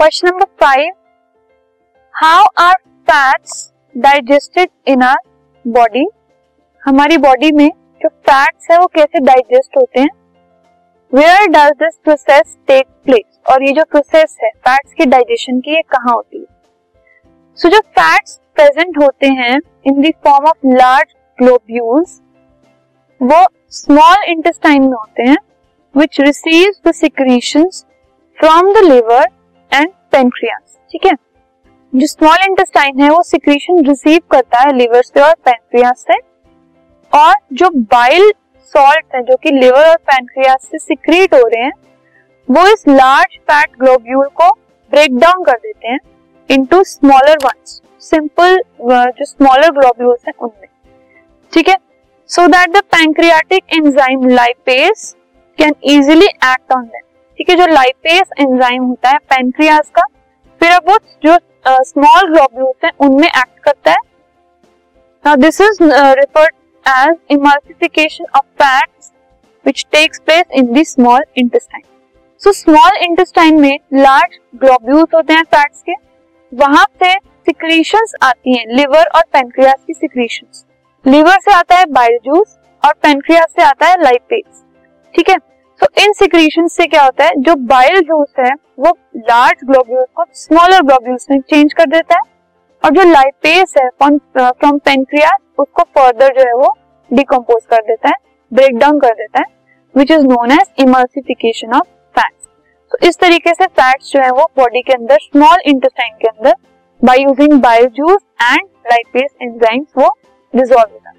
Question number 5, how are fats digested in our body? हमारी body में जो fats है वो कैसे डाइजेस्ट होते हैं? Where does this process take place? और ये जो प्रोसेस है फैट्स की डाइजेशन की, ये कहाँ होती है? So, जो फैट्स प्रेजेंट होते हैं in the form of large globules, वो स्मॉल इंटेस्टाइन में होते हैं, which receives the secretions from the liver and pancreas. ठीक है, जो स्मॉल इंटेस्टाइन है वो सिक्रीशन रिसीव करता है लिवर से और पेनक्रियास से, और जो बाइल सॉल्ट है जो कि लिवर और पैनक्रियास से सिक्रीट हो रहे हैं वो इस लार्ज फैट ग्लोब्यूल को ब्रेक डाउन कर देते हैं इनटू स्मॉलर वंस, सिंपल जो स्मॉलर ग्लोब्यूल्स हैं उनमें। ठीक है, so that the pancreatic enzyme lipase can easily act on them. ठीक है, जो लाइपेस एंजाइम होता है पैनक्रियास का, फिर अब वो जो स्मॉल ग्लोब्यूल्स हैं उनमें एक्ट करता है। Now this is referred as emulsification of fats which takes place in the small intestine. So small intestine में large globules होते हैं fats के, वहां से secretions आती हैं, liver और pancreas की secretions। liver से आता है bile juice और pancreas से आता है lipase। ठीक है, so इन secretions से क्या होता है, जो bile juice है वो large globules को smaller globules में change कर देता है, और जो lipase है from pancreas उसको फर्दर जो है वो डिकम्पोज कर देता है, ब्रेक डाउन कर देता है, which is known as emulsification of fats। तो इस तरीके से फैट्स जो है वो बॉडी के अंदर स्मॉल इंटेस्टाइन के अंदर by using bile juice and lipase enzymes वो dissolve होता है।